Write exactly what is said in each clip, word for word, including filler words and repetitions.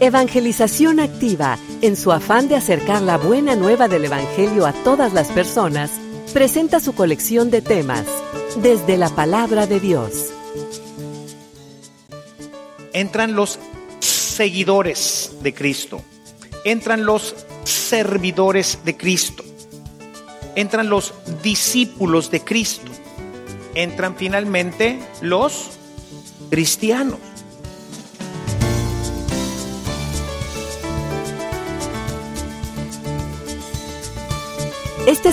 Evangelización Activa, en su afán de acercar la buena nueva del Evangelio a todas las personas, presenta su colección de temas, Desde la Palabra de Dios. Entran los seguidores de Cristo, entran los servidores de Cristo, entran los discípulos de Cristo, entran finalmente los cristianos. Este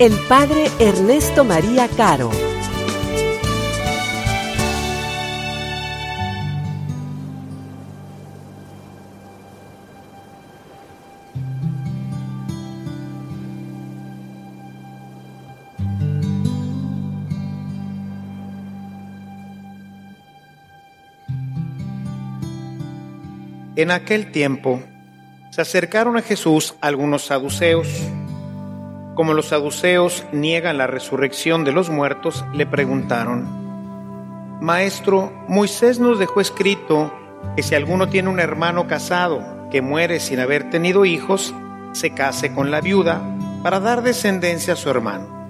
el Padre Ernesto María Caro. En aquel tiempo, se acercaron a Jesús algunos saduceos. Como los saduceos niegan la resurrección de los muertos, le preguntaron: Maestro, Moisés nos dejó escrito que si alguno tiene un hermano casado que muere sin haber tenido hijos, se case con la viuda para dar descendencia a su hermano.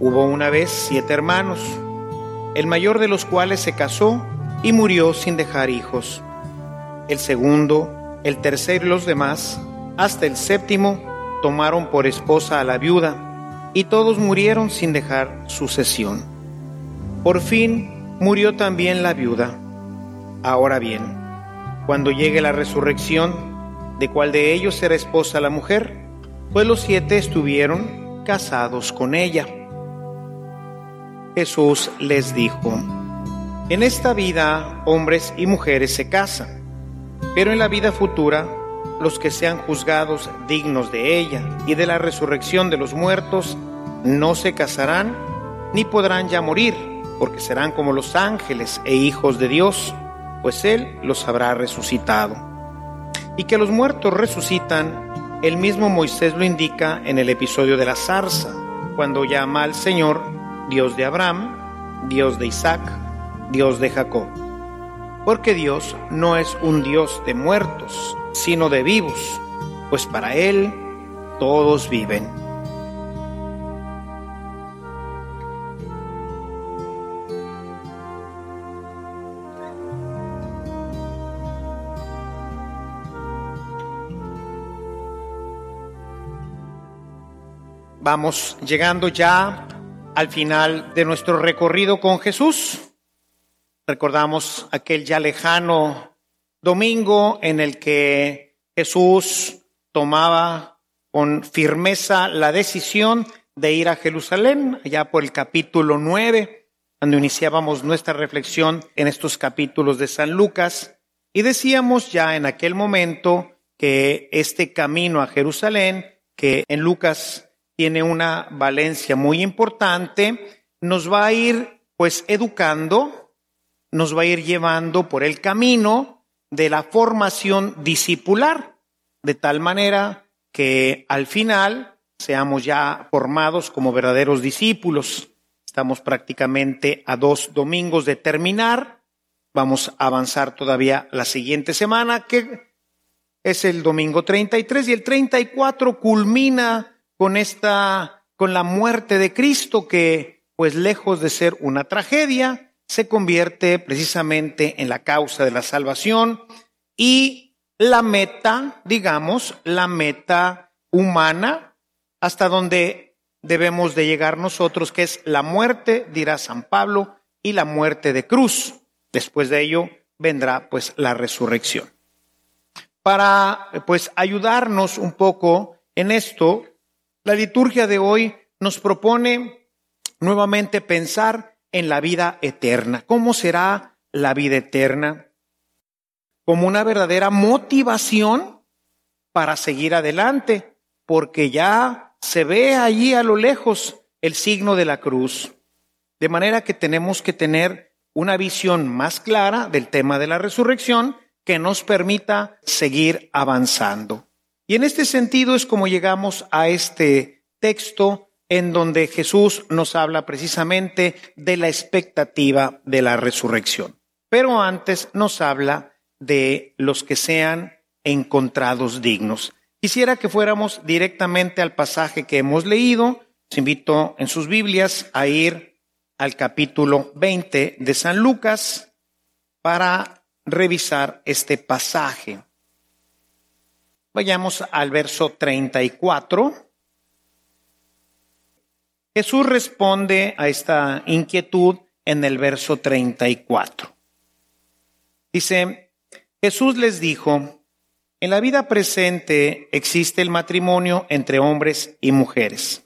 Hubo una vez siete hermanos, el mayor de los cuales se casó y murió sin dejar hijos. El segundo, el tercero y los demás, hasta el séptimo, tomaron por esposa a la viuda, y todos murieron sin dejar sucesión. Por fin murió también la viuda. Ahora bien, cuando llegue la resurrección, ¿de cuál de ellos será esposa la mujer? Pues los siete estuvieron casados con ella. Jesús les dijo: En esta vida hombres y mujeres se casan, pero en la vida futura los que sean juzgados dignos de ella y de la resurrección de los muertos no se casarán ni podrán ya morir, porque serán como los ángeles e hijos de Dios, pues Él los habrá resucitado. Y que los muertos resucitan, el mismo Moisés lo indica en el episodio de la zarza, cuando llama al Señor Dios de Abraham, Dios de Isaac, Dios de Jacob. Porque Dios no es un Dios de muertos, sino de vivos, pues para Él todos viven. Vamos llegando ya al final de nuestro recorrido con Jesús. Recordamos aquel ya lejano domingo en el que Jesús tomaba con firmeza la decisión de ir a Jerusalén, allá por el capítulo nueve, cuando iniciábamos nuestra reflexión en estos capítulos de San Lucas, y decíamos ya en aquel momento que este camino a Jerusalén, que en Lucas tiene una valencia muy importante, nos va a ir pues educando, nos va a ir llevando por el camino de la formación discipular, de tal manera que al final seamos ya formados como verdaderos discípulos. Estamos prácticamente a dos domingos de terminar. Vamos a avanzar todavía la siguiente semana, que es el domingo treinta y tres, y el treinta y cuatro culmina con esta, con la muerte de Cristo, que pues lejos de ser una tragedia, se convierte precisamente en la causa de la salvación y la meta, digamos, la meta humana hasta donde debemos de llegar nosotros, que es la muerte, dirá San Pablo, y la muerte de cruz. Después de ello vendrá pues la resurrección. Para pues ayudarnos un poco en esto, la liturgia de hoy nos propone nuevamente pensar en la vida eterna. ¿Cómo será la vida eterna? como una verdadera motivación para seguir adelante, porque ya se ve allí a lo lejos el signo de la cruz. De manera que tenemos que tener una visión más clara del tema de la resurrección que nos permita seguir avanzando. Y en este sentido es como llegamos a este texto en donde Jesús nos habla precisamente de la expectativa de la resurrección. Pero antes nos habla de los que sean encontrados dignos. Quisiera que fuéramos directamente al pasaje que hemos leído. Os invito en sus Biblias a ir al capítulo veinte de San Lucas para revisar este pasaje. Vayamos al verso treinta y cuatro. Jesús responde a esta inquietud en el verso treinta y cuatro. Dice, Jesús les dijo, en la vida presente existe el matrimonio entre hombres y mujeres,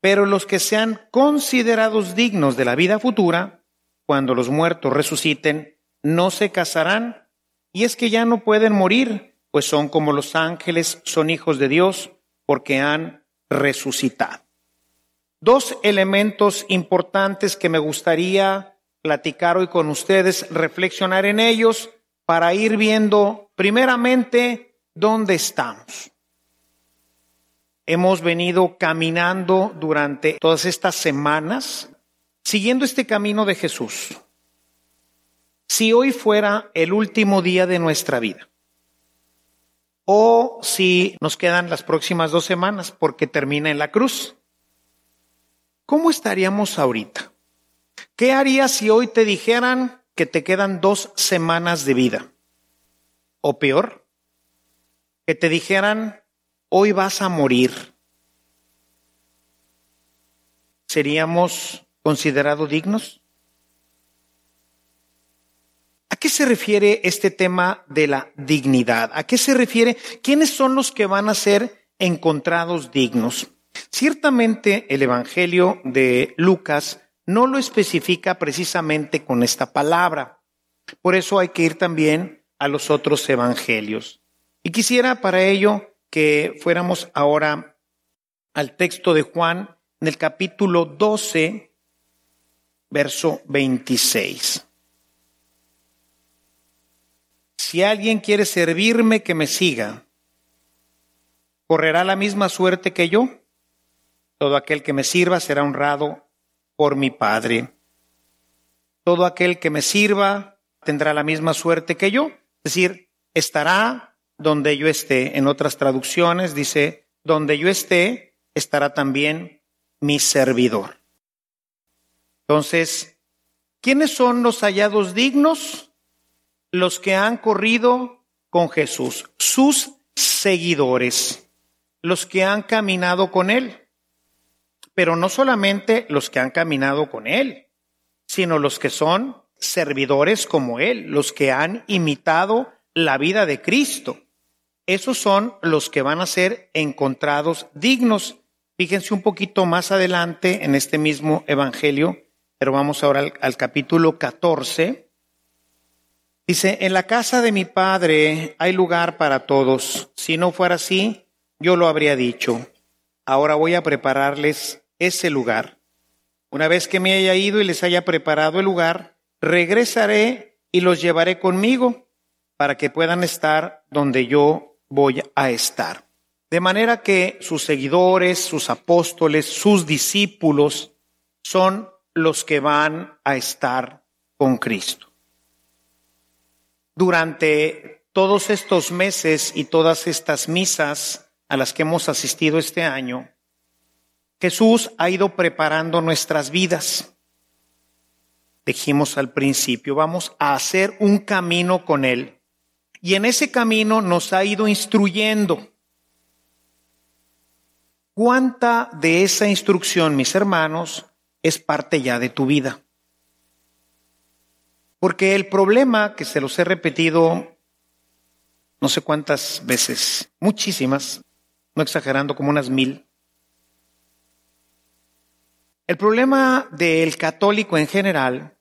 pero los que sean considerados dignos de la vida futura, cuando los muertos resuciten, no se casarán, y es que ya no pueden morir, pues son como los ángeles, son hijos de Dios, porque han resucitado. Dos elementos importantes que me gustaría platicar hoy con ustedes, reflexionar en ellos para ir viendo primeramente dónde estamos. Hemos venido caminando durante todas estas semanas, siguiendo este camino de Jesús. Si hoy fuera el último día de nuestra vida, o si nos quedan las próximas dos semanas porque termina en la cruz, ¿cómo estaríamos ahorita? ¿Qué harías si hoy te dijeran que te quedan dos semanas de vida? O peor, que te dijeran, hoy vas a morir. ¿Seríamos considerados dignos? ¿A qué se refiere este tema de la dignidad? ¿A qué se refiere? ¿Quiénes son los que van a ser encontrados dignos? Ciertamente el Evangelio de Lucas no lo especifica precisamente con esta palabra. Por eso hay que ir también a los otros evangelios. Y quisiera para ello que fuéramos ahora al texto de Juan en el capítulo doce, verso veintiséis. Si alguien quiere servirme, que me siga. ¿Correrá la misma suerte que yo? Todo aquel que me sirva será honrado por mi Padre. Todo aquel que me sirva tendrá la misma suerte que yo. Es decir, estará donde yo esté. En otras traducciones dice, donde yo esté, estará también mi servidor. Entonces, ¿quiénes son los hallados dignos? Los que han corrido con Jesús, sus seguidores, los que han caminado con Él. Pero no solamente los que han caminado con Él, sino los que son servidores como Él, los que han imitado la vida de Cristo. Esos son los que van a ser encontrados dignos. Fíjense un poquito más adelante en este mismo evangelio, pero vamos ahora al, al capítulo catorce. Dice, en la casa de mi Padre hay lugar para todos. Si no fuera así, yo lo habría dicho. Ahora voy a prepararles ese lugar. Una vez que me haya ido y les haya preparado el lugar, regresaré y los llevaré conmigo para que puedan estar donde yo voy a estar. De manera que sus seguidores, sus apóstoles, sus discípulos son los que van a estar con Cristo. Durante todos estos meses y todas estas misas a las que hemos asistido este año, Jesús ha ido preparando nuestras vidas. Dijimos al principio, vamos a hacer un camino con Él. Y en ese camino nos ha ido instruyendo. ¿Cuánta de esa instrucción, mis hermanos, es parte ya de tu vida? Porque el problema, que se los he repetido no sé cuántas veces, muchísimas, no exagerando, como unas mil. El problema del católico en general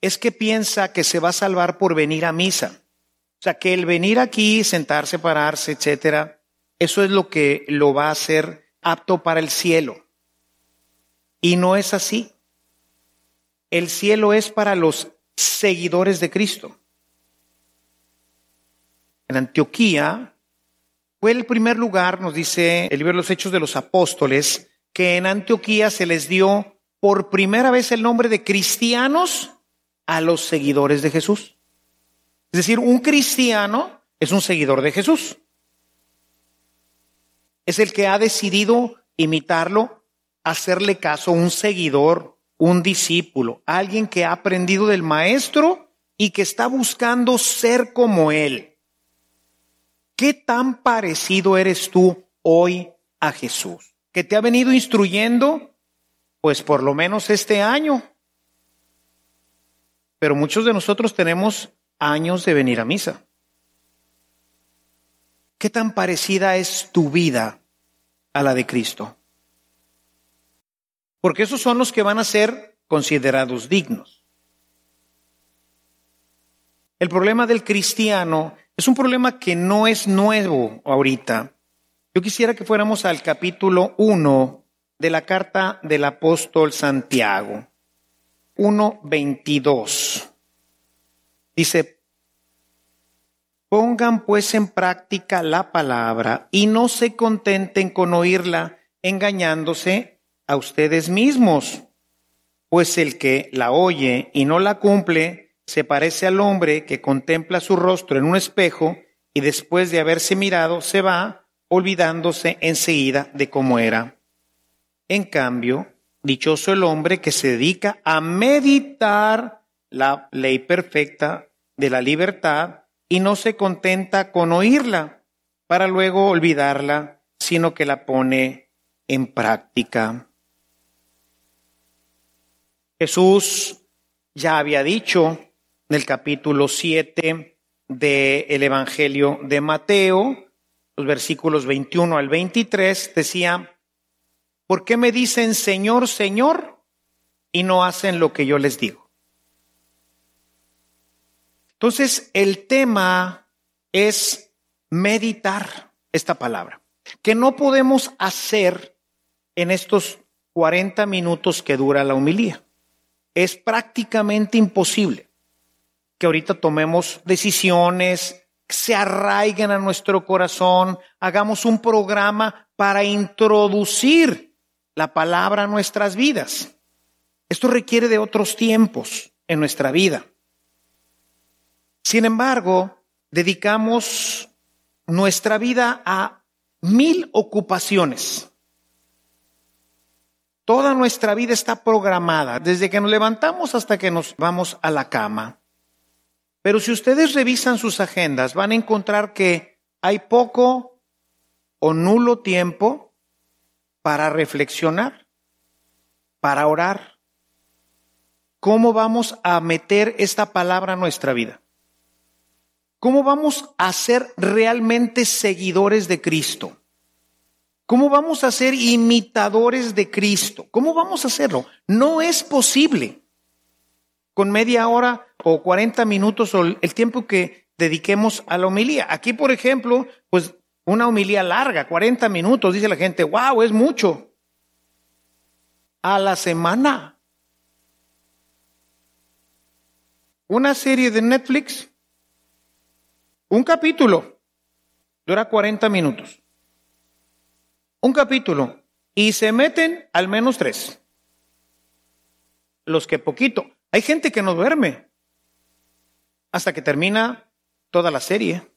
es que piensa que se va a salvar por venir a misa. O sea, que el venir aquí, sentarse, pararse, etcétera, eso es lo que lo va a hacer apto para el cielo. Y no es así. El cielo es para los seguidores de Cristo. En Antioquía fue el primer lugar, nos dice el libro de los Hechos de los Apóstoles, que en Antioquía se les dio por primera vez el nombre de cristianos a los seguidores de Jesús. Es decir, un cristiano es un seguidor de Jesús. Es el que ha decidido imitarlo, hacerle caso, un seguidor, un discípulo, alguien que ha aprendido del maestro y que está buscando ser como él. ¿Qué tan parecido eres tú hoy a Jesús? ¿Que te ha venido instruyendo? Pues por lo menos este año. Pero muchos de nosotros tenemos años de venir a misa. ¿Qué tan parecida es tu vida a la de Cristo? Porque esos son los que van a ser considerados dignos. El problema del cristiano es un problema que no es nuevo ahorita. Yo quisiera que fuéramos al capítulo uno de la carta del apóstol Santiago, uno veintidós. Dice, pongan pues en práctica la palabra y no se contenten con oírla, engañándose a ustedes mismos. Pues el que la oye y no la cumple, se parece al hombre que contempla su rostro en un espejo y después de haberse mirado se va, olvidándose enseguida de cómo era. En cambio, dichoso el hombre que se dedica a meditar la ley perfecta de la libertad y no se contenta con oírla para luego olvidarla, sino que la pone en práctica. Jesús ya había dicho en el capítulo siete del Evangelio de Mateo, los versículos veintiuno al veintitrés, decía, ¿por qué me dicen Señor, Señor, y no hacen lo que yo les digo? Entonces, el tema es meditar esta palabra, que no podemos hacer en estos cuarenta minutos que dura la homilía. Es prácticamente imposible que ahorita tomemos decisiones, que se arraiguen a nuestro corazón, hagamos un programa para introducir la palabra a nuestras vidas. Esto requiere de otros tiempos en nuestra vida. Sin embargo, dedicamos nuestra vida a mil ocupaciones. Toda nuestra vida está programada, desde que nos levantamos hasta que nos vamos a la cama. Pero si ustedes revisan sus agendas, van a encontrar que hay poco o nulo tiempo para reflexionar, para orar. ¿Cómo vamos a meter esta palabra a nuestra vida? ¿Cómo vamos a ser realmente seguidores de Cristo? ¿Cómo vamos a ser imitadores de Cristo? ¿Cómo vamos a hacerlo? No es posible. Con media hora o cuarenta minutos o el tiempo que dediquemos a la homilía. Aquí, por ejemplo, pues una homilía larga, cuarenta minutos, dice la gente, wow, es mucho. A la semana. Una serie de Netflix. Un capítulo dura cuarenta minutos. Un capítulo. Y se meten al menos tres. Los que poquito. Hay gente que no duerme hasta que termina toda la serie.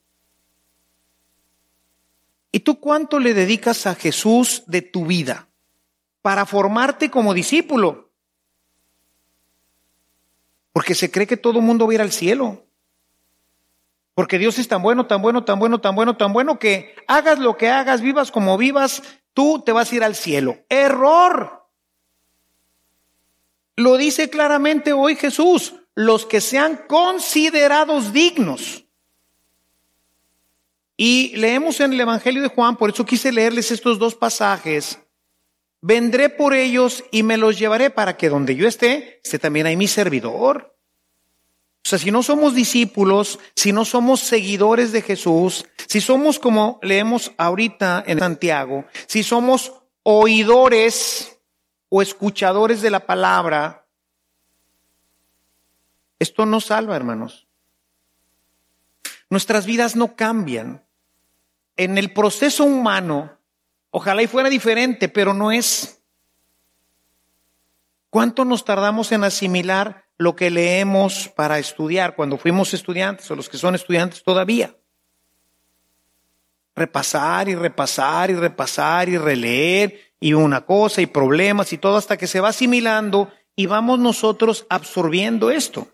¿Y tú cuánto le dedicas a Jesús de tu vida para formarte como discípulo? Porque se cree que todo el mundo va a ir al cielo. Porque Dios es tan bueno, tan bueno, tan bueno, tan bueno, tan bueno que hagas lo que hagas, vivas como vivas, tú te vas a ir al cielo. ¡Error! Lo dice claramente hoy Jesús, los que sean considerados dignos. Y leemos en el Evangelio de Juan, por eso quise leerles estos dos pasajes. Vendré por ellos y me los llevaré para que donde yo esté, esté también ahí mi servidor. O sea, si no somos discípulos, si no somos seguidores de Jesús, si somos como leemos ahorita en Santiago, si somos oidores o escuchadores de la palabra, esto no salva, hermanos. Nuestras vidas no cambian. En el proceso humano, ojalá y fuera diferente, pero no es. ¿Cuánto nos tardamos en asimilar lo que leemos para estudiar cuando fuimos estudiantes o los que son estudiantes todavía? Repasar y repasar y repasar y releer y una cosa y problemas y todo hasta que se va asimilando y vamos nosotros absorbiendo esto.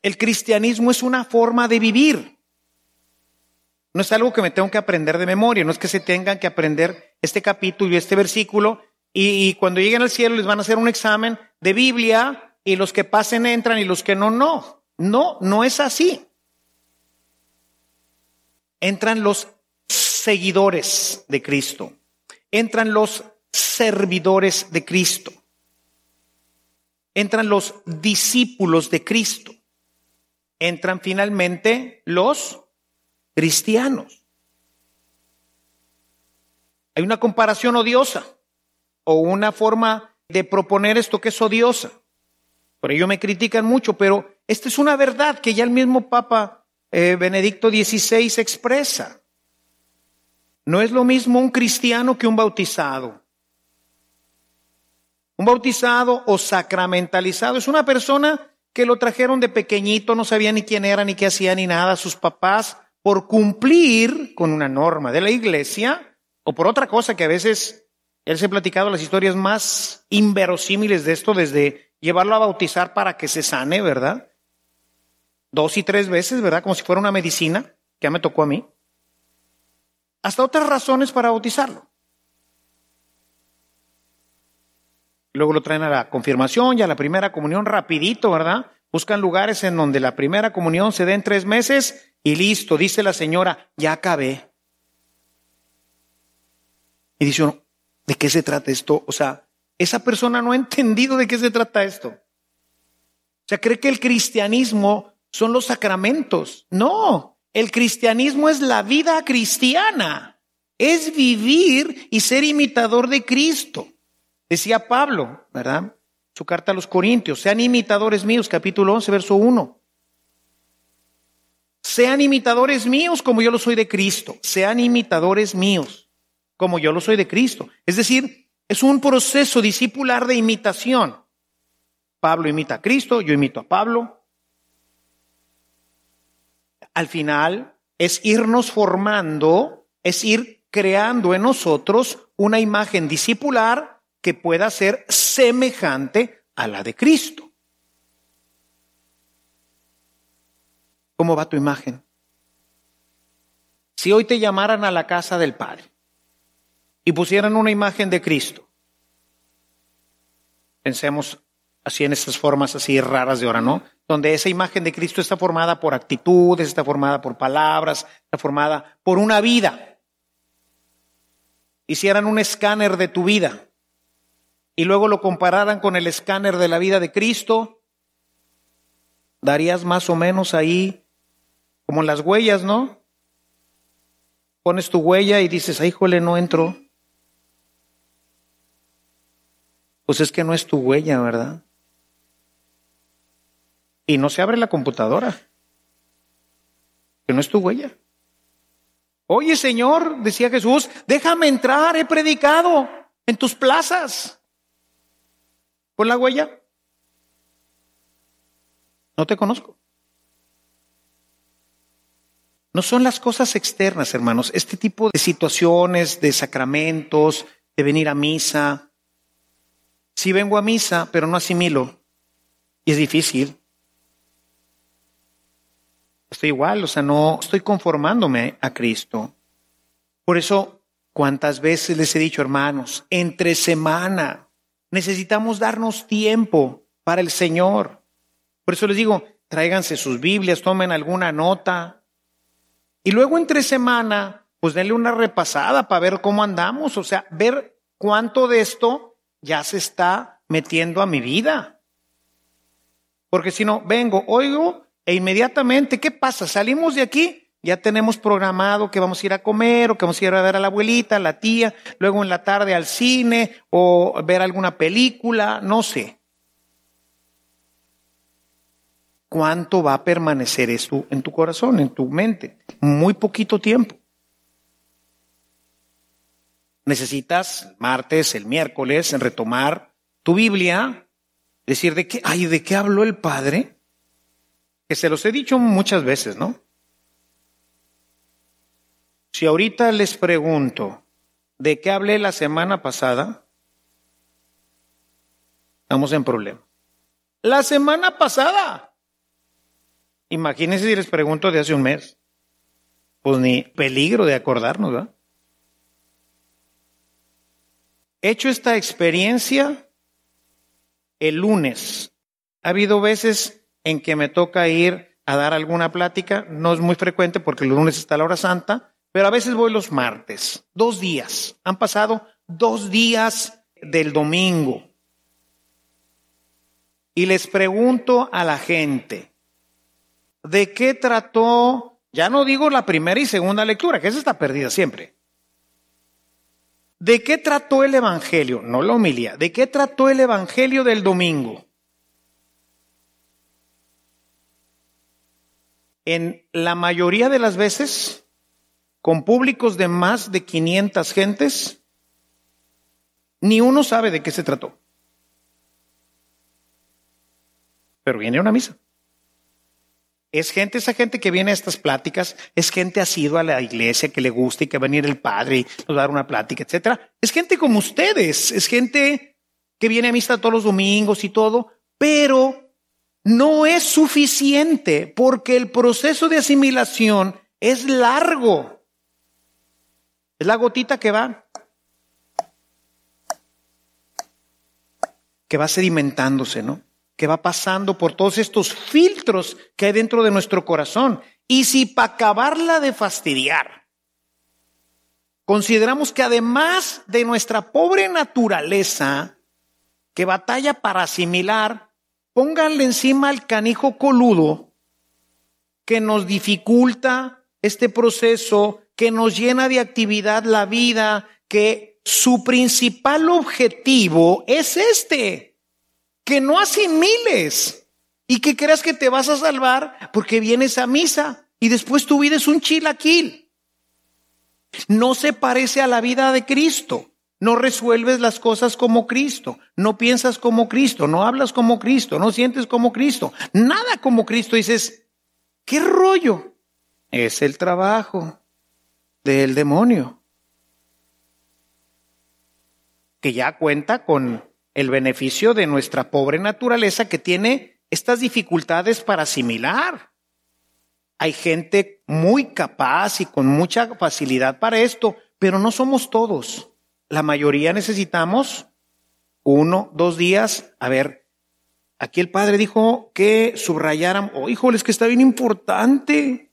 El cristianismo es una forma de vivir. No es algo que me tengo que aprender de memoria, no es que se tengan que aprender este capítulo y este versículo. Y, y cuando lleguen al cielo les van a hacer un examen de Biblia y los que pasen entran y los que no, no. No, no es así. Entran los seguidores de Cristo. Entran los servidores de Cristo. Entran los discípulos de Cristo. Entran finalmente los cristianos. Hay una comparación odiosa. O una forma de proponer esto que es odiosa. Por ello me critican mucho, pero esta es una verdad que ya el mismo Papa eh, Benedicto dieciséis expresa. No es lo mismo un cristiano que un bautizado. Un bautizado o sacramentalizado es una persona que lo trajeron de pequeñito, no sabía ni quién era, ni qué hacía, ni nada. Sus papás, por cumplir con una norma de la iglesia o por otra cosa que a veces... Él se ha platicado las historias más inverosímiles de esto, desde llevarlo a bautizar para que se sane, ¿verdad? Dos y tres veces, ¿verdad? Como si fuera una medicina, que ya me tocó a mí. Hasta otras razones para bautizarlo. Luego lo traen a la confirmación y a la primera comunión rapidito, ¿verdad? Buscan lugares en donde la primera comunión se dé en tres meses y listo, dice la señora, ya acabé. Y dice uno, ¿de qué se trata esto? O sea, esa persona no ha entendido de qué se trata esto. O sea, cree que el cristianismo son los sacramentos. No, el cristianismo es la vida cristiana. Es vivir y ser imitador de Cristo. Decía Pablo, ¿verdad? Su carta a los Corintios. Sean imitadores míos, capítulo once, verso uno. Sean imitadores míos como yo lo soy de Cristo. Sean imitadores míos. Como yo lo soy de Cristo. Es decir, es un proceso discipular de imitación. Pablo imita a Cristo, yo imito a Pablo. Al final es irnos formando, es ir creando en nosotros una imagen discipular que pueda ser semejante a la de Cristo. ¿Cómo va tu imagen? Si hoy te llamaran a la casa del Padre y pusieran una imagen de Cristo. Pensemos así en estas formas así raras de ahora, ¿no? Donde esa imagen de Cristo está formada por actitudes, está formada por palabras, está formada por una vida. Hicieran un escáner de tu vida y luego lo compararan con el escáner de la vida de Cristo, darías más o menos ahí como las huellas, ¿no? Pones tu huella y dices, ay, híjole, no entró. Pues es que no es tu huella, ¿verdad? Y no se abre la computadora. Que no es tu huella. Oye, Señor, decía Jesús, déjame entrar, he predicado en tus plazas. Pon la huella. No te conozco. No son las cosas externas, hermanos. Este tipo de situaciones, de sacramentos, de venir a misa. Sí vengo a misa, pero no asimilo. Y es difícil. Estoy igual, o sea, no estoy conformándome a Cristo. Por eso, cuántas veces les he dicho, hermanos, entre semana necesitamos darnos tiempo para el Señor. Por eso les digo, tráiganse sus Biblias, tomen alguna nota. Y luego entre semana, pues denle una repasada para ver cómo andamos. O sea, ver cuánto de esto ya se está metiendo a mi vida. Porque si no, vengo, oigo E inmediatamente, ¿qué pasa? Salimos de aquí, ya tenemos programado que vamos a ir a comer o que vamos a ir a ver a la abuelita, a la tía, luego en la tarde al cine o ver alguna película, no sé. ¿Cuánto va a permanecer esto en tu corazón, en tu mente? Muy poquito tiempo. Necesitas el martes, el miércoles, retomar tu Biblia, decir de qué, ay, ¿de qué habló el Padre? Que se los he dicho muchas veces, ¿no? Si ahorita les pregunto, ¿de qué hablé la semana pasada? Estamos en problema. ¡La semana pasada! Imagínense si les pregunto de hace un mes. Pues ni peligro de acordarnos, ¿verdad? Hecho esta experiencia el lunes. Ha habido veces en que me toca ir a dar alguna plática. No es muy frecuente porque el lunes está la hora santa, pero a veces voy los martes. Dos días. Han pasado dos días del domingo. Y les pregunto a la gente, ¿de qué trató? Ya no digo la primera y segunda lectura, que esa está perdida siempre. ¿De qué trató el Evangelio? No la homilía. ¿De qué trató el Evangelio del domingo? En la mayoría de las veces, con públicos de más de quinientas gentes, ni uno sabe de qué se trató. Pero viene una misa. Es gente, esa gente que viene a estas pláticas, es gente asidua a la iglesia, que le gusta y que va a venir el padre y nos va a dar una plática, etcétera. Es gente como ustedes, es gente que viene a misa todos los domingos y todo, pero no es suficiente porque el proceso de asimilación es largo. Es la gotita que va, que va sedimentándose, ¿no? Que va pasando por todos estos filtros que hay dentro de nuestro corazón. Y si para acabarla de fastidiar, consideramos que además de nuestra pobre naturaleza, que batalla para asimilar, pónganle encima al canijo coludo que nos dificulta este proceso, que nos llena de actividad la vida, que su principal objetivo es este. Que no asimiles y que creas que te vas a salvar porque vienes a misa y después tu vida es un chilaquil. No se parece a la vida de Cristo. No resuelves las cosas como Cristo. No piensas como Cristo. No hablas como Cristo. No sientes como Cristo. Nada como Cristo. Dices, ¿qué rollo? Es el trabajo del demonio. Que ya cuenta con el beneficio de nuestra pobre naturaleza que tiene estas dificultades para asimilar. Hay gente muy capaz y con mucha facilidad para esto, pero no somos todos. La mayoría necesitamos uno, dos días. A ver, aquí el padre dijo que subrayaran. Oh, híjole, es que está bien importante.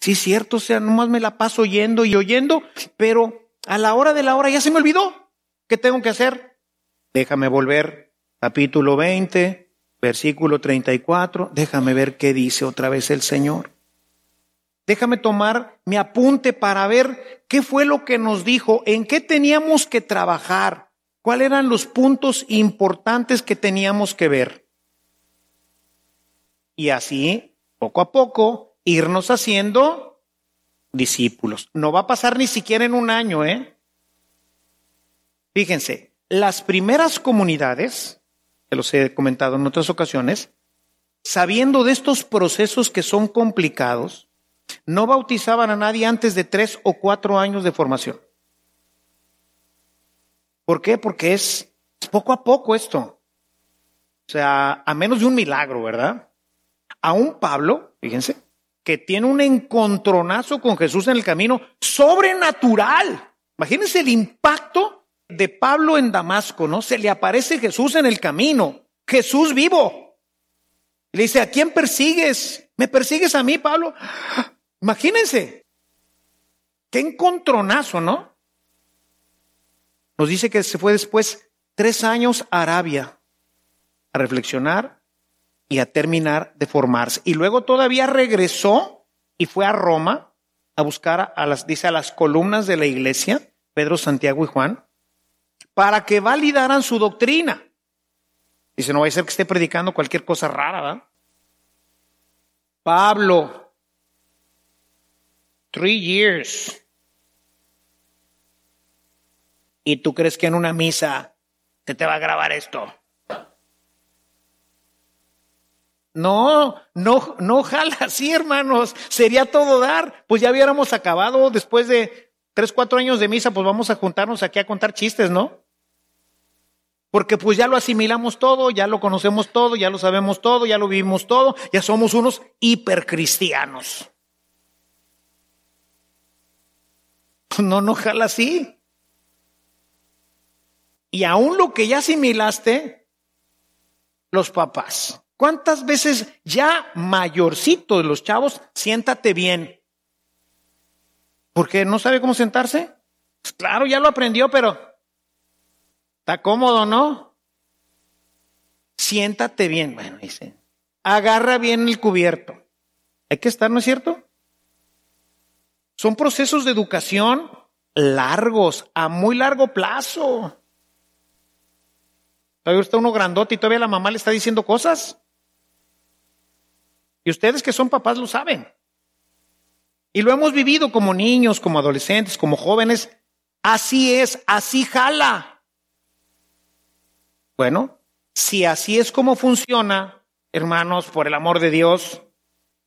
Sí, cierto, o sea, nomás me la paso oyendo y oyendo, pero a la hora de la hora ya se me olvidó. ¿Qué tengo que hacer? Déjame volver, capítulo veinte, versículo treinta y cuatro. Déjame ver qué dice otra vez el Señor. Déjame tomar mi apunte para ver qué fue lo que nos dijo, en qué teníamos que trabajar, cuáles eran los puntos importantes que teníamos que ver. Y así, poco a poco, irnos haciendo discípulos. No va a pasar ni siquiera en un año, ¿eh? Fíjense. Las primeras comunidades, que los he comentado en otras ocasiones, sabiendo de estos procesos que son complicados, no bautizaban a nadie antes de tres o cuatro años de formación. ¿Por qué? Porque es poco a poco esto. O sea, a menos de un milagro, ¿verdad? A un Pablo, fíjense, que tiene un encontronazo con Jesús en el camino, sobrenatural. Imagínense el impacto de Pablo en Damasco, ¿no? Se le aparece Jesús en el camino, Jesús vivo. Le dice, ¿a quién persigues? ¿Me persigues a mí, Pablo? Imagínense, qué encontronazo, ¿no? Nos dice que se fue después tres años a Arabia a reflexionar y a terminar de formarse. Y luego todavía regresó y fue a Roma a buscar a las, dice, a las columnas de la iglesia, Pedro, Santiago y Juan, para que validaran su doctrina. Dice, no vaya a ser que esté predicando cualquier cosa rara, ¿verdad? Pablo, three years. ¿Y tú crees que en una misa se te va a grabar esto? No, no, no jala así, hermanos. Sería todo dar. Pues ya hubiéramos acabado después de tres, cuatro años de misa, pues vamos a juntarnos aquí a contar chistes, ¿no? Porque pues ya lo asimilamos todo, ya lo conocemos todo, ya lo sabemos todo, ya lo vivimos todo, ya somos unos hipercristianos. No, no jala así. Y aún lo que ya asimilaste, los papás. ¿Cuántas veces ya mayorcitos los chavos, siéntate bien? Porque no sabe cómo sentarse. Pues claro, ya lo aprendió, pero... ¿Está cómodo, no? Siéntate bien, bueno, dice. Agarra bien el cubierto. Hay que estar, ¿no es cierto? Son procesos de educación largos, a muy largo plazo. Todavía está uno grandote y todavía la mamá le está diciendo cosas. Y ustedes que son papás lo saben. Y lo hemos vivido como niños, como adolescentes, como jóvenes. Así es, así jala. Bueno, si así es como funciona, hermanos, por el amor de Dios,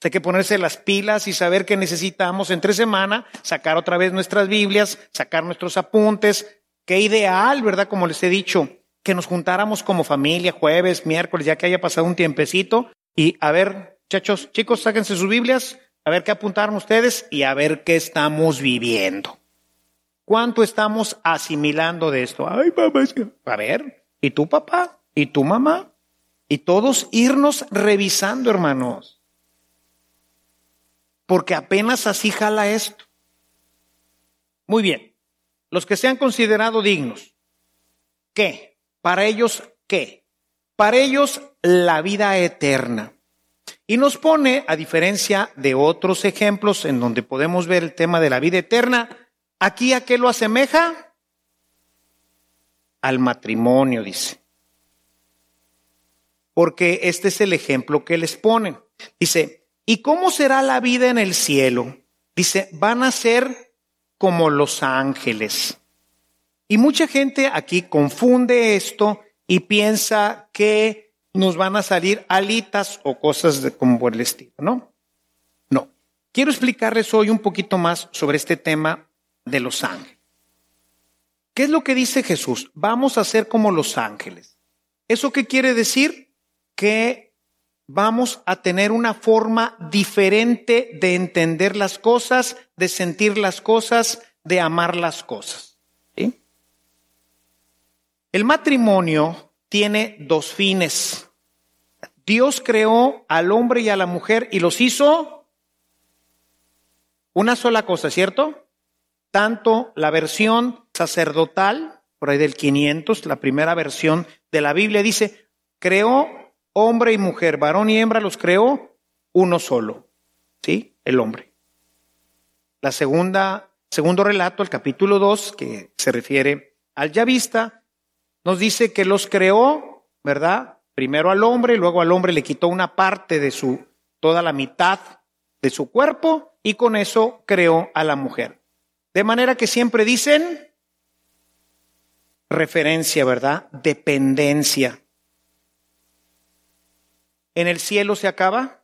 hay que ponerse las pilas y saber que necesitamos entre semana sacar otra vez nuestras Biblias, sacar nuestros apuntes. Qué ideal, ¿verdad? Como les he dicho, que nos juntáramos como familia jueves, miércoles, ya que haya pasado un tiempecito. Y a ver, muchachos, chicos, sáquense sus Biblias, a ver qué apuntaron ustedes y a ver qué estamos viviendo. ¿Cuánto estamos asimilando de esto? Ay, papá, es que... A ver... Y tu papá, y tu mamá, y todos irnos revisando, hermanos. Porque apenas así jala esto. Muy bien. Los que se han considerado dignos. ¿Qué? Para ellos, ¿qué? Para ellos, la vida eterna. Y nos pone, a diferencia de otros ejemplos en donde podemos ver el tema de la vida eterna, ¿aquí a qué lo asemeja? Al matrimonio, dice. Porque este es el ejemplo que les ponen. Dice, ¿y cómo será la vida en el cielo? Dice, van a ser como los ángeles. Y mucha gente aquí confunde esto y piensa que nos van a salir alitas o cosas de, como por el estilo, ¿no? No. Quiero explicarles hoy un poquito más sobre este tema de los ángeles. ¿Qué es lo que dice Jesús? Vamos a ser como los ángeles. ¿Eso qué quiere decir? Que vamos a tener una forma diferente de entender las cosas, de sentir las cosas, de amar las cosas. ¿Sí? El matrimonio tiene dos fines. Dios creó al hombre y a la mujer y los hizo una sola cosa, ¿cierto? Tanto la versión sacerdotal, por ahí del quinientos, la primera versión de la Biblia, dice, creó hombre y mujer, varón y hembra los creó uno solo, ¿sí? El hombre. La segunda, segundo relato, el capítulo dos, que se refiere al Yahvista, nos dice que los creó, ¿verdad? Primero al hombre, luego al hombre le quitó una parte de su, toda la mitad de su cuerpo, y con eso creó a la mujer. De manera que siempre dicen referencia, ¿verdad? Dependencia. ¿En el cielo se acaba?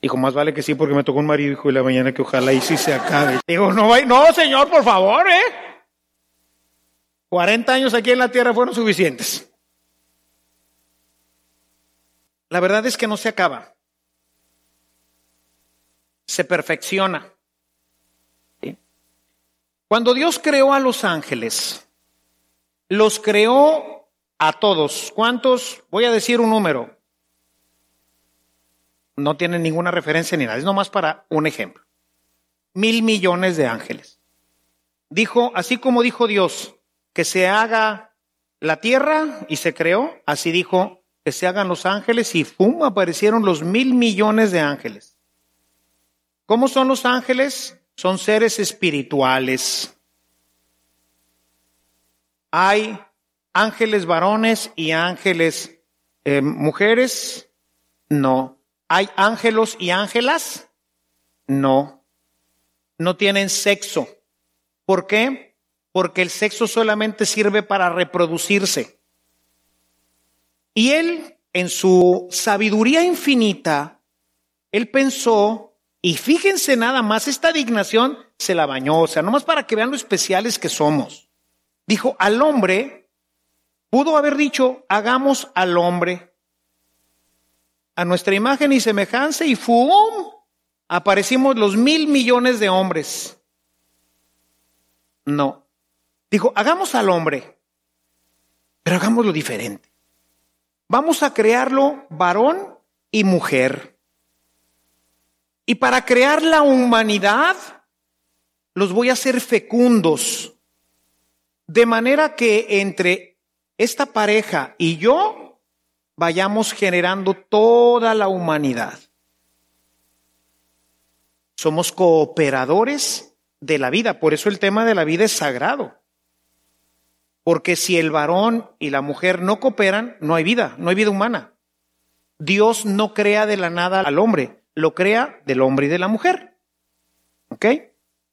Dijo, más vale que sí, porque me tocó un marido, hijo, y la mañana que ojalá y sí se acabe. Digo, no, no, señor, por favor, ¿eh? cuarenta años aquí en la tierra fueron suficientes. La verdad es que no se acaba. Se perfecciona. Cuando Dios creó a los ángeles, los creó a todos. ¿Cuántos? Voy a decir un número. No tienen ninguna referencia ni nada. Es nomás para un ejemplo. Mil millones de ángeles. Dijo, así como dijo Dios, que se haga la tierra y se creó, así dijo que se hagan los ángeles y ¡pum! Aparecieron los mil millones de ángeles. ¿Cómo son los ángeles? Son seres espirituales. Hay ángeles varones y ángeles eh, mujeres. No. ¿Hay ángelos y ángelas? No. No tienen sexo. ¿Por qué? Porque el sexo solamente sirve para reproducirse. Y él, en su sabiduría infinita, él pensó, y fíjense nada más, esta dignación se la bañó, o sea, nomás para que vean lo especiales que somos. Dijo, al hombre, pudo haber dicho, hagamos al hombre a nuestra imagen y semejanza, y ¡fum! Aparecimos los mil millones de hombres. No. Dijo, hagamos al hombre, pero hagámoslo diferente. Vamos a crearlo varón y mujer. Y para crear la humanidad, los voy a hacer fecundos. De manera que entre esta pareja y yo, vayamos generando toda la humanidad. Somos cooperadores de la vida. Por eso el tema de la vida es sagrado. Porque si el varón y la mujer no cooperan, no hay vida, no hay vida humana. Dios no crea de la nada al hombre, lo crea del hombre y de la mujer. ¿Ok?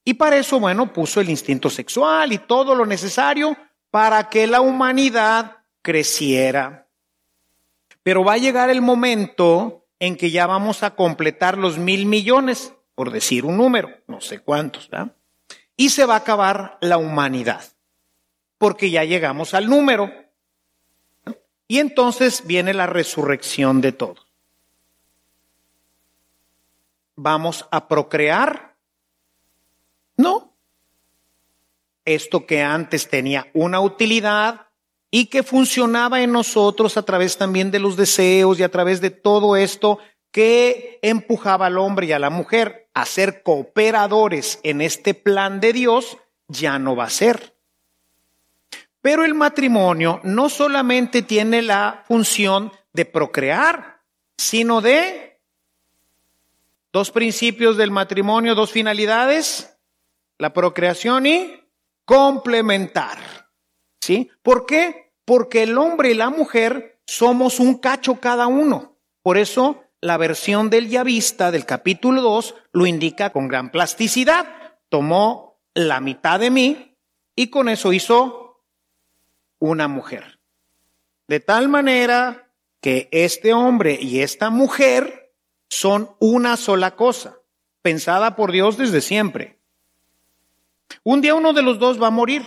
Y para eso, bueno, puso el instinto sexual y todo lo necesario para que la humanidad creciera. Pero va a llegar el momento en que ya vamos a completar los mil millones, por decir un número, no sé cuántos, ¿verdad? Y se va a acabar la humanidad. Porque ya llegamos al número. Y entonces viene la resurrección de todos. ¿Vamos a procrear? No. Esto que antes tenía una utilidad y que funcionaba en nosotros a través también de los deseos y a través de todo esto que empujaba al hombre y a la mujer a ser cooperadores en este plan de Dios, ya no va a ser. Pero el matrimonio no solamente tiene la función de procrear, sino de dos principios del matrimonio, dos finalidades, la procreación y complementar. ¿Sí? ¿Por qué? Porque el hombre y la mujer somos un cacho cada uno. Por eso la versión del Yahvista del capítulo dos lo indica con gran plasticidad. Tomó la mitad de mí y con eso hizo una mujer. De tal manera que este hombre y esta mujer son una sola cosa, pensada por Dios desde siempre. Un día uno de los dos va a morir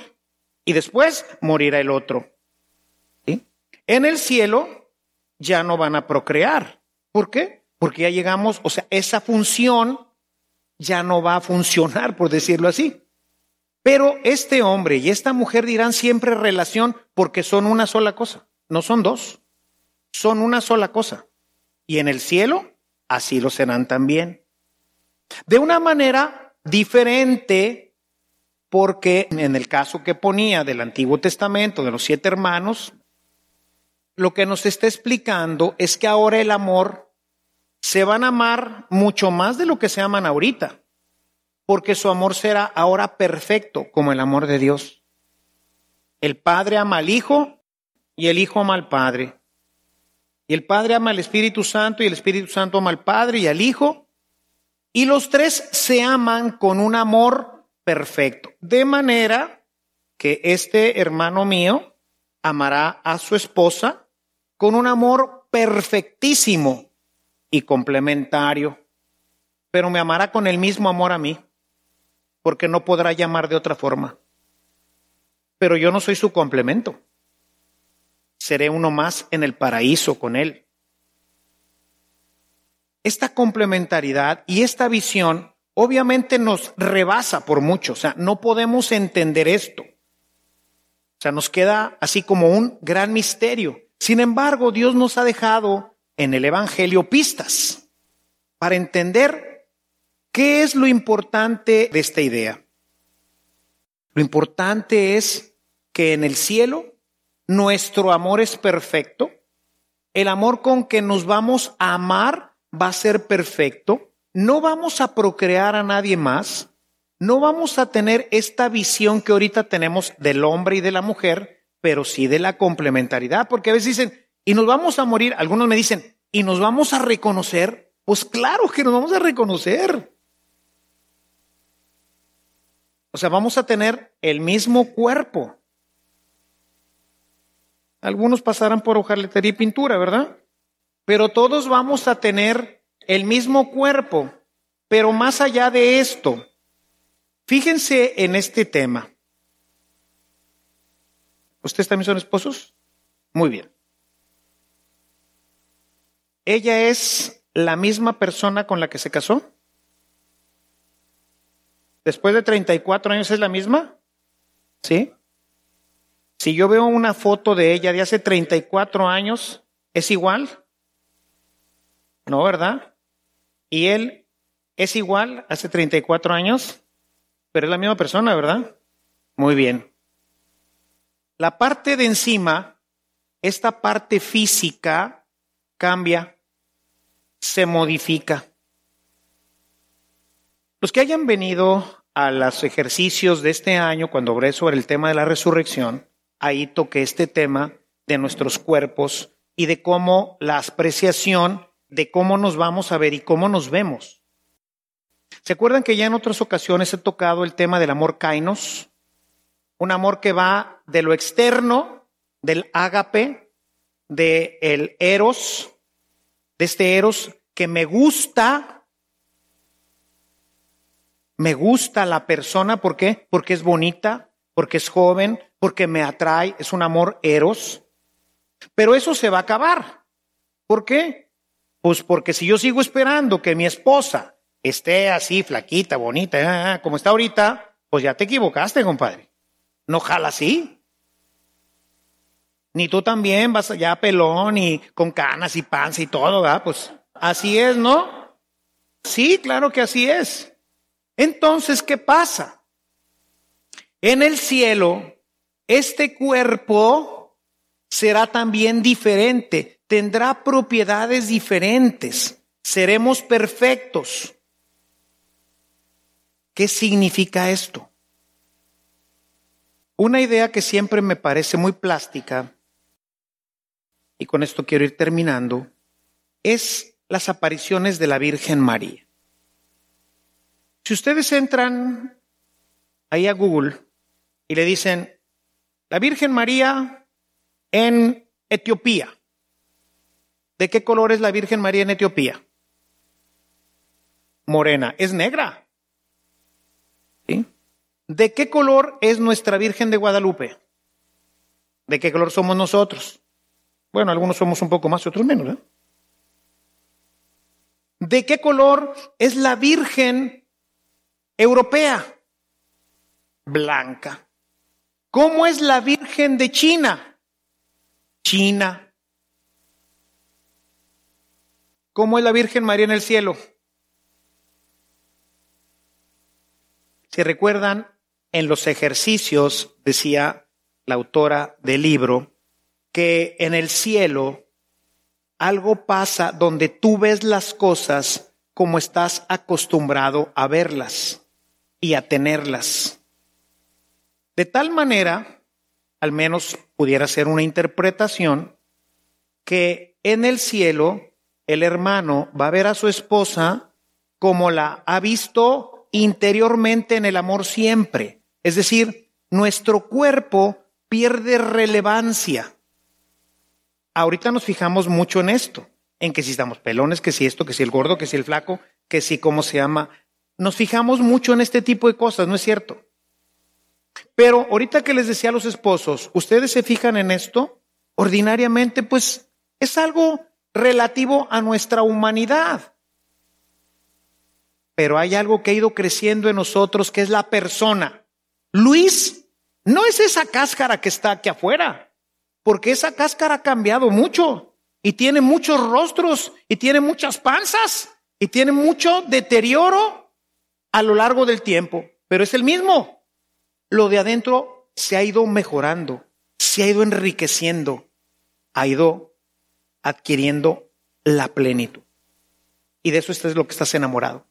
y después morirá el otro. ¿Sí? En el cielo ya no van a procrear. ¿Por qué? Porque ya llegamos, o sea, esa función ya no va a funcionar, por decirlo así. Pero este hombre y esta mujer dirán siempre relación porque son una sola cosa, no son dos, son una sola cosa. Y en el cielo, así lo serán también. De una manera diferente, porque en el caso que ponía del Antiguo Testamento, de los siete hermanos, lo que nos está explicando es que ahora el amor se van a amar mucho más de lo que se aman ahorita. Porque su amor será ahora perfecto, como el amor de Dios. El Padre ama al Hijo y el Hijo ama al Padre. Y el Padre ama al Espíritu Santo y el Espíritu Santo ama al Padre y al Hijo. Y los tres se aman con un amor perfecto. De manera que este hermano mío amará a su esposa con un amor perfectísimo y complementario. Pero me amará con el mismo amor a mí. Porque no podrá llamar de otra forma. Pero yo no soy su complemento. Seré uno más en el paraíso con él. Esta complementariedad y esta visión obviamente nos rebasa por mucho. O sea, no podemos entender esto. O sea, nos queda así como un gran misterio. Sin embargo, Dios nos ha dejado en el Evangelio pistas para entender ¿qué es lo importante de esta idea? Lo importante es que en el cielo nuestro amor es perfecto el amor con que nos vamos a amar va a ser perfecto, no vamos a procrear a nadie más, no vamos a tener esta visión que ahorita tenemos del hombre y de la mujer, pero sí de la complementariedad, porque a veces dicen, y nos vamos a morir, algunos me dicen, y nos vamos a reconocer, pues claro que nos vamos a reconocer. O sea, vamos a tener el mismo cuerpo. Algunos pasarán por hojalatería y pintura, ¿verdad? Pero todos vamos a tener el mismo cuerpo. Pero más allá de esto, fíjense en este tema. ¿Ustedes también son esposos? Muy bien. ¿Ella es la misma persona con la que se casó? ¿Después de treinta y cuatro años es la misma? ¿Sí? Si yo veo una foto de ella de hace treinta y cuatro años, ¿es igual? No, ¿verdad? ¿Y él es igual hace treinta y cuatro años? Pero es la misma persona, ¿verdad? Muy bien. La parte de encima, esta parte física, cambia, se modifica. Los que hayan venido a los ejercicios de este año, cuando hablé sobre el tema de la resurrección, ahí toqué este tema de nuestros cuerpos y de cómo la apreciación de cómo nos vamos a ver y cómo nos vemos. ¿Se acuerdan que ya en otras ocasiones he tocado el tema del amor kainos? Un amor que va de lo externo, del ágape, del eros, de este eros que me gusta, me gusta la persona, ¿por qué? Porque es bonita, porque es joven, porque me atrae, es un amor eros, pero eso se va a acabar. ¿Por qué? Pues porque si yo sigo esperando que mi esposa esté así, flaquita, bonita, como está ahorita, pues ya te equivocaste, compadre. No jala así. Ni tú también vas allá pelón y con canas y panza y todo, ¿verdad? Pues así es, ¿no? Sí, claro que así es. Entonces, ¿qué pasa? En el cielo, este cuerpo será también diferente, tendrá propiedades diferentes, seremos perfectos. ¿Qué significa esto? Una idea que siempre me parece muy plástica, y con esto quiero ir terminando, es las apariciones de la Virgen María. Si ustedes entran ahí a Google y le dicen, la Virgen María en Etiopía. ¿De qué color es la Virgen María en Etiopía? Morena. Es negra. ¿Sí? ¿De qué color es nuestra Virgen de Guadalupe? ¿De qué color somos nosotros? Bueno, algunos somos un poco más y otros menos, ¿eh? ¿De qué color es la Virgen europea? Blanca. ¿Cómo es la Virgen de China? China. ¿Cómo es la Virgen María en el cielo? Si recuerdan, en los ejercicios decía la autora del libro que en el cielo algo pasa donde tú ves las cosas como estás acostumbrado a verlas y a tenerlas. De tal manera, al menos pudiera ser una interpretación, que en el cielo el hermano va a ver a su esposa como la ha visto interiormente en el amor siempre. Es decir, nuestro cuerpo pierde relevancia. Ahorita nos fijamos mucho en esto, en que si estamos pelones, que si esto, que si el gordo, que si el flaco, que si cómo se llama. Nos fijamos mucho en este tipo de cosas, ¿no es cierto? Pero ahorita que les decía a los esposos, ¿ustedes se fijan en esto? Ordinariamente, pues, es algo relativo a nuestra humanidad. Pero hay algo que ha ido creciendo en nosotros, que es la persona. Luis no es esa cáscara que está aquí afuera, porque esa cáscara ha cambiado mucho, y tiene muchos rostros, y tiene muchas panzas, y tiene mucho deterioro a lo largo del tiempo, pero es el mismo. Lo de adentro se ha ido mejorando, se ha ido enriqueciendo, ha ido adquiriendo la plenitud. Y de eso es lo que estás enamorado.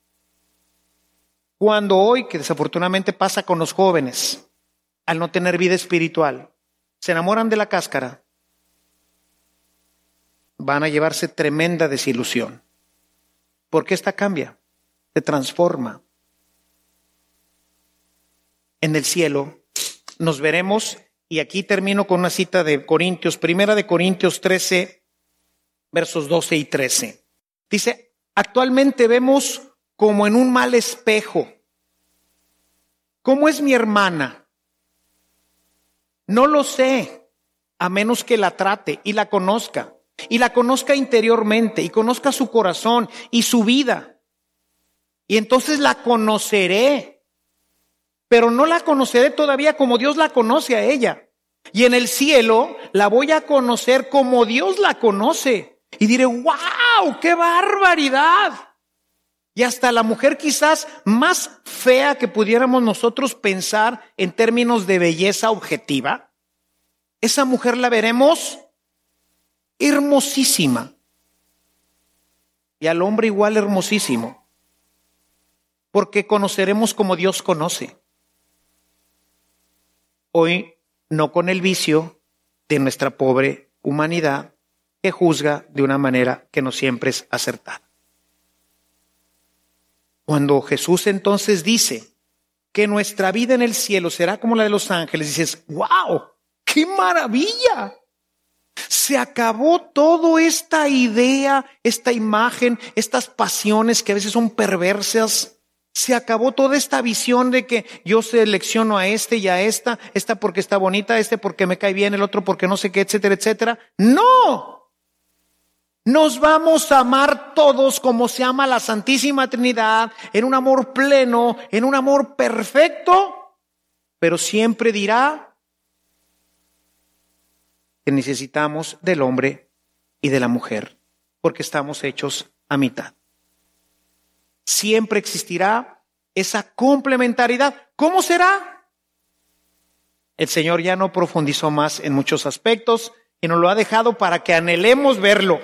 Cuando hoy, que desafortunadamente pasa con los jóvenes, al no tener vida espiritual, se enamoran de la cáscara, van a llevarse tremenda desilusión. Porque esta cambia, se transforma. En el cielo nos veremos, y aquí termino con una cita de Corintios, primera de Corintios trece, versos doce y trece. Dice, actualmente vemos como en un mal espejo. ¿Cómo es mi hermana? No lo sé, a menos que la trate y la conozca, y la conozca interiormente, y conozca su corazón y su vida. Y entonces la conoceré, pero no la conoceré todavía como Dios la conoce a ella. Y en el cielo la voy a conocer como Dios la conoce. Y diré, ¡wow! ¡Qué barbaridad! Y hasta la mujer quizás más fea que pudiéramos nosotros pensar en términos de belleza objetiva, esa mujer la veremos hermosísima. Y al hombre igual hermosísimo. Porque conoceremos como Dios conoce. Hoy no con el vicio de nuestra pobre humanidad que juzga de una manera que no siempre es acertada. Cuando Jesús entonces dice que nuestra vida en el cielo será como la de los ángeles, dices, ¡wow! ¡Qué maravilla! Se acabó toda esta idea, esta imagen, estas pasiones que a veces son perversas. Se acabó toda esta visión de que yo selecciono a este y a esta, esta porque está bonita, este porque me cae bien, el otro porque no sé qué, etcétera, etcétera. ¡No! Nos vamos a amar todos como se ama la Santísima Trinidad, en un amor pleno, en un amor perfecto, pero siempre dirá que necesitamos del hombre y de la mujer, porque estamos hechos a mitad. Siempre existirá esa complementariedad. ¿Cómo será? El Señor ya no profundizó más en muchos aspectos y nos lo ha dejado para que anhelemos verlo.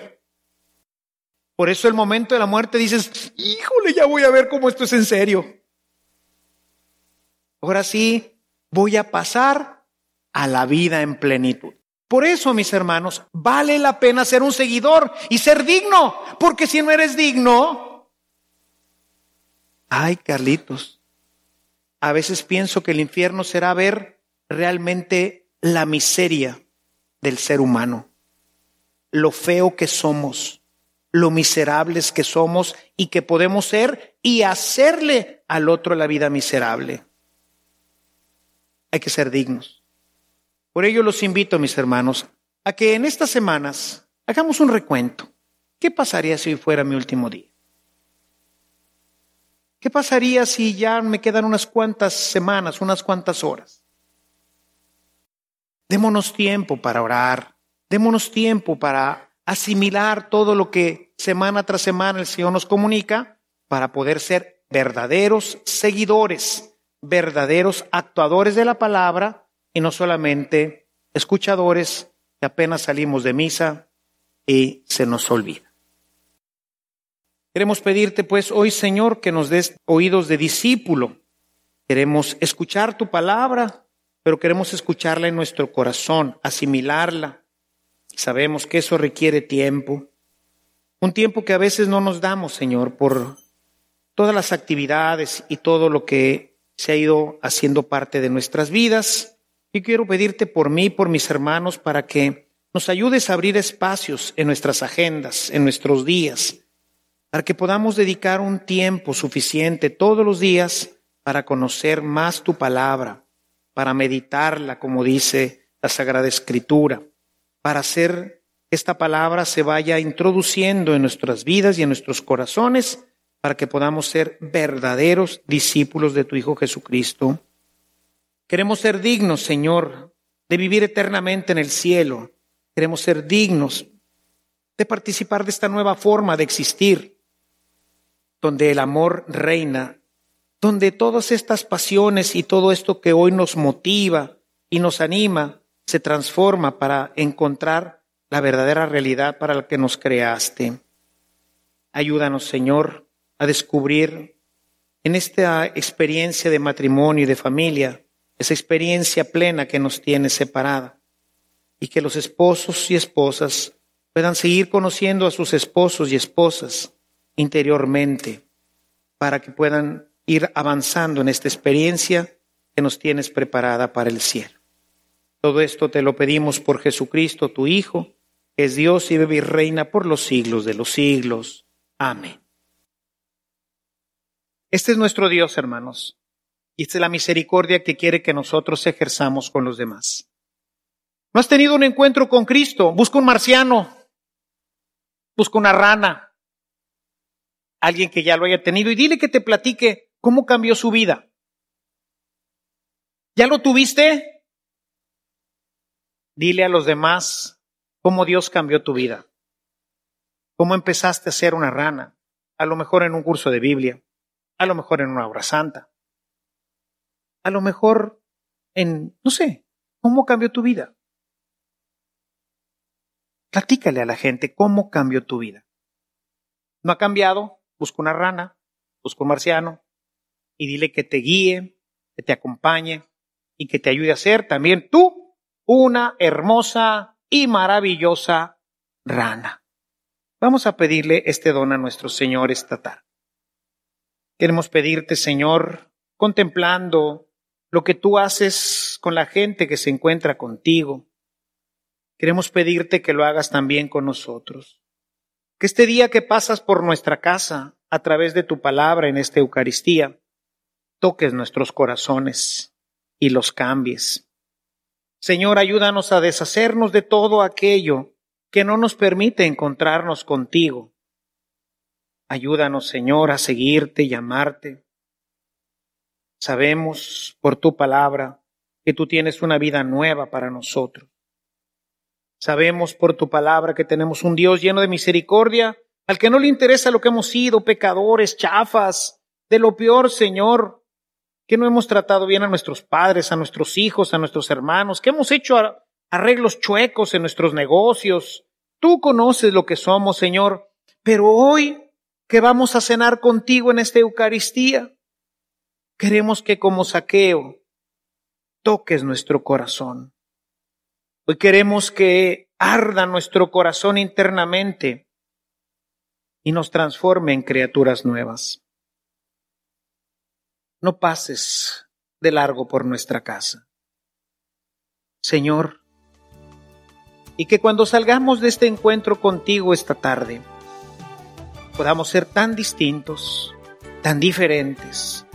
Por eso el momento de la muerte dices, híjole, ya voy a ver cómo esto es en serio. Ahora sí, voy a pasar a la vida en plenitud. Por eso, mis hermanos, vale la pena ser un seguidor y ser digno, porque si no eres digno, ay, Carlitos, a veces pienso que el infierno será ver realmente la miseria del ser humano, lo feo que somos, lo miserables que somos y que podemos ser y hacerle al otro la vida miserable. Hay que ser dignos. Por ello los invito, mis hermanos, a que en estas semanas hagamos un recuento. ¿Qué pasaría si hoy fuera mi último día? ¿Qué pasaría si ya me quedan unas cuantas semanas, unas cuantas horas? Démonos tiempo para orar, démonos tiempo para asimilar todo lo que semana tras semana el Señor nos comunica para poder ser verdaderos seguidores, verdaderos actuadores de la palabra, y no solamente escuchadores que apenas salimos de misa y se nos olvida. Queremos pedirte pues hoy, Señor, que nos des oídos de discípulo. Queremos escuchar tu palabra, pero queremos escucharla en nuestro corazón, asimilarla. Sabemos que eso requiere tiempo. Un tiempo que a veces no nos damos, Señor, por todas las actividades y todo lo que se ha ido haciendo parte de nuestras vidas. Y quiero pedirte por mí, por mis hermanos, para que nos ayudes a abrir espacios en nuestras agendas, en nuestros días, para que podamos dedicar un tiempo suficiente todos los días para conocer más tu palabra, para meditarla, como dice la Sagrada Escritura, para hacer que esta palabra se vaya introduciendo en nuestras vidas y en nuestros corazones, para que podamos ser verdaderos discípulos de tu Hijo Jesucristo. Queremos ser dignos, Señor, de vivir eternamente en el cielo. Queremos ser dignos de participar de esta nueva forma de existir, donde el amor reina, donde todas estas pasiones y todo esto que hoy nos motiva y nos anima, se transforma para encontrar la verdadera realidad para la que nos creaste. Ayúdanos, Señor, a descubrir en esta experiencia de matrimonio y de familia, esa experiencia plena que nos tiene separada, y que los esposos y esposas puedan seguir conociendo a sus esposos y esposas interiormente, para que puedan ir avanzando en esta experiencia que nos tienes preparada para el cielo. Todo esto te lo pedimos por Jesucristo, tu Hijo, que es Dios y vive y reina por los siglos de los siglos. Amén. Este es nuestro Dios, hermanos, y esta es la misericordia que quiere que nosotros ejerzamos con los demás. ¿No has tenido un encuentro con Cristo? Busca un marciano, busca una rana, alguien que ya lo haya tenido, y dile que te platique cómo cambió su vida. ¿Ya lo tuviste? Dile a los demás cómo Dios cambió tu vida. Cómo empezaste a ser una rana. A lo mejor en un curso de Biblia. A lo mejor en una obra santa. A lo mejor en, no sé, cómo cambió tu vida. Platícale a la gente cómo cambió tu vida. No ha cambiado, busca una rana, busca un marciano y dile que te guíe, que te acompañe y que te ayude a ser también tú una hermosa y maravillosa rana. Vamos a pedirle este don a nuestro Señor esta tarde. Queremos pedirte, Señor, contemplando lo que tú haces con la gente que se encuentra contigo. Queremos pedirte que lo hagas también con nosotros. Que este día que pasas por nuestra casa, a través de tu palabra en esta Eucaristía, toques nuestros corazones y los cambies. Señor, ayúdanos a deshacernos de todo aquello que no nos permite encontrarnos contigo. Ayúdanos, Señor, a seguirte y amarte. Sabemos por tu palabra que tú tienes una vida nueva para nosotros. Sabemos por tu palabra que tenemos un Dios lleno de misericordia, al que no le interesa lo que hemos sido, pecadores, chafas, de lo peor, Señor. Que no hemos tratado bien a nuestros padres, a nuestros hijos, a nuestros hermanos, que hemos hecho arreglos chuecos en nuestros negocios. Tú conoces lo que somos, Señor, pero hoy que vamos a cenar contigo en esta Eucaristía, queremos que como Zaqueo toques nuestro corazón. Hoy queremos que arda nuestro corazón internamente y nos transforme en criaturas nuevas. No pases de largo por nuestra casa, Señor, y que cuando salgamos de este encuentro contigo esta tarde, podamos ser tan distintos, tan diferentes,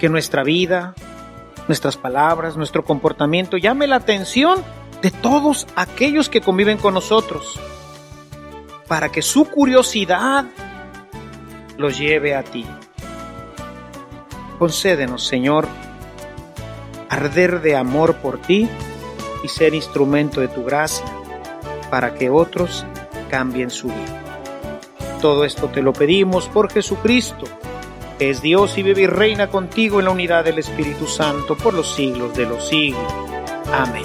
que nuestra vida, nuestras palabras, nuestro comportamiento llame la atención de todos aquellos que conviven con nosotros, para que su curiosidad los lleve a ti. Concédenos, Señor, arder de amor por ti y ser instrumento de tu gracia para que otros cambien su vida. Todo esto te lo pedimos por Jesucristo, que es Dios y vive y reina contigo en la unidad del Espíritu Santo por los siglos de los siglos. Amén.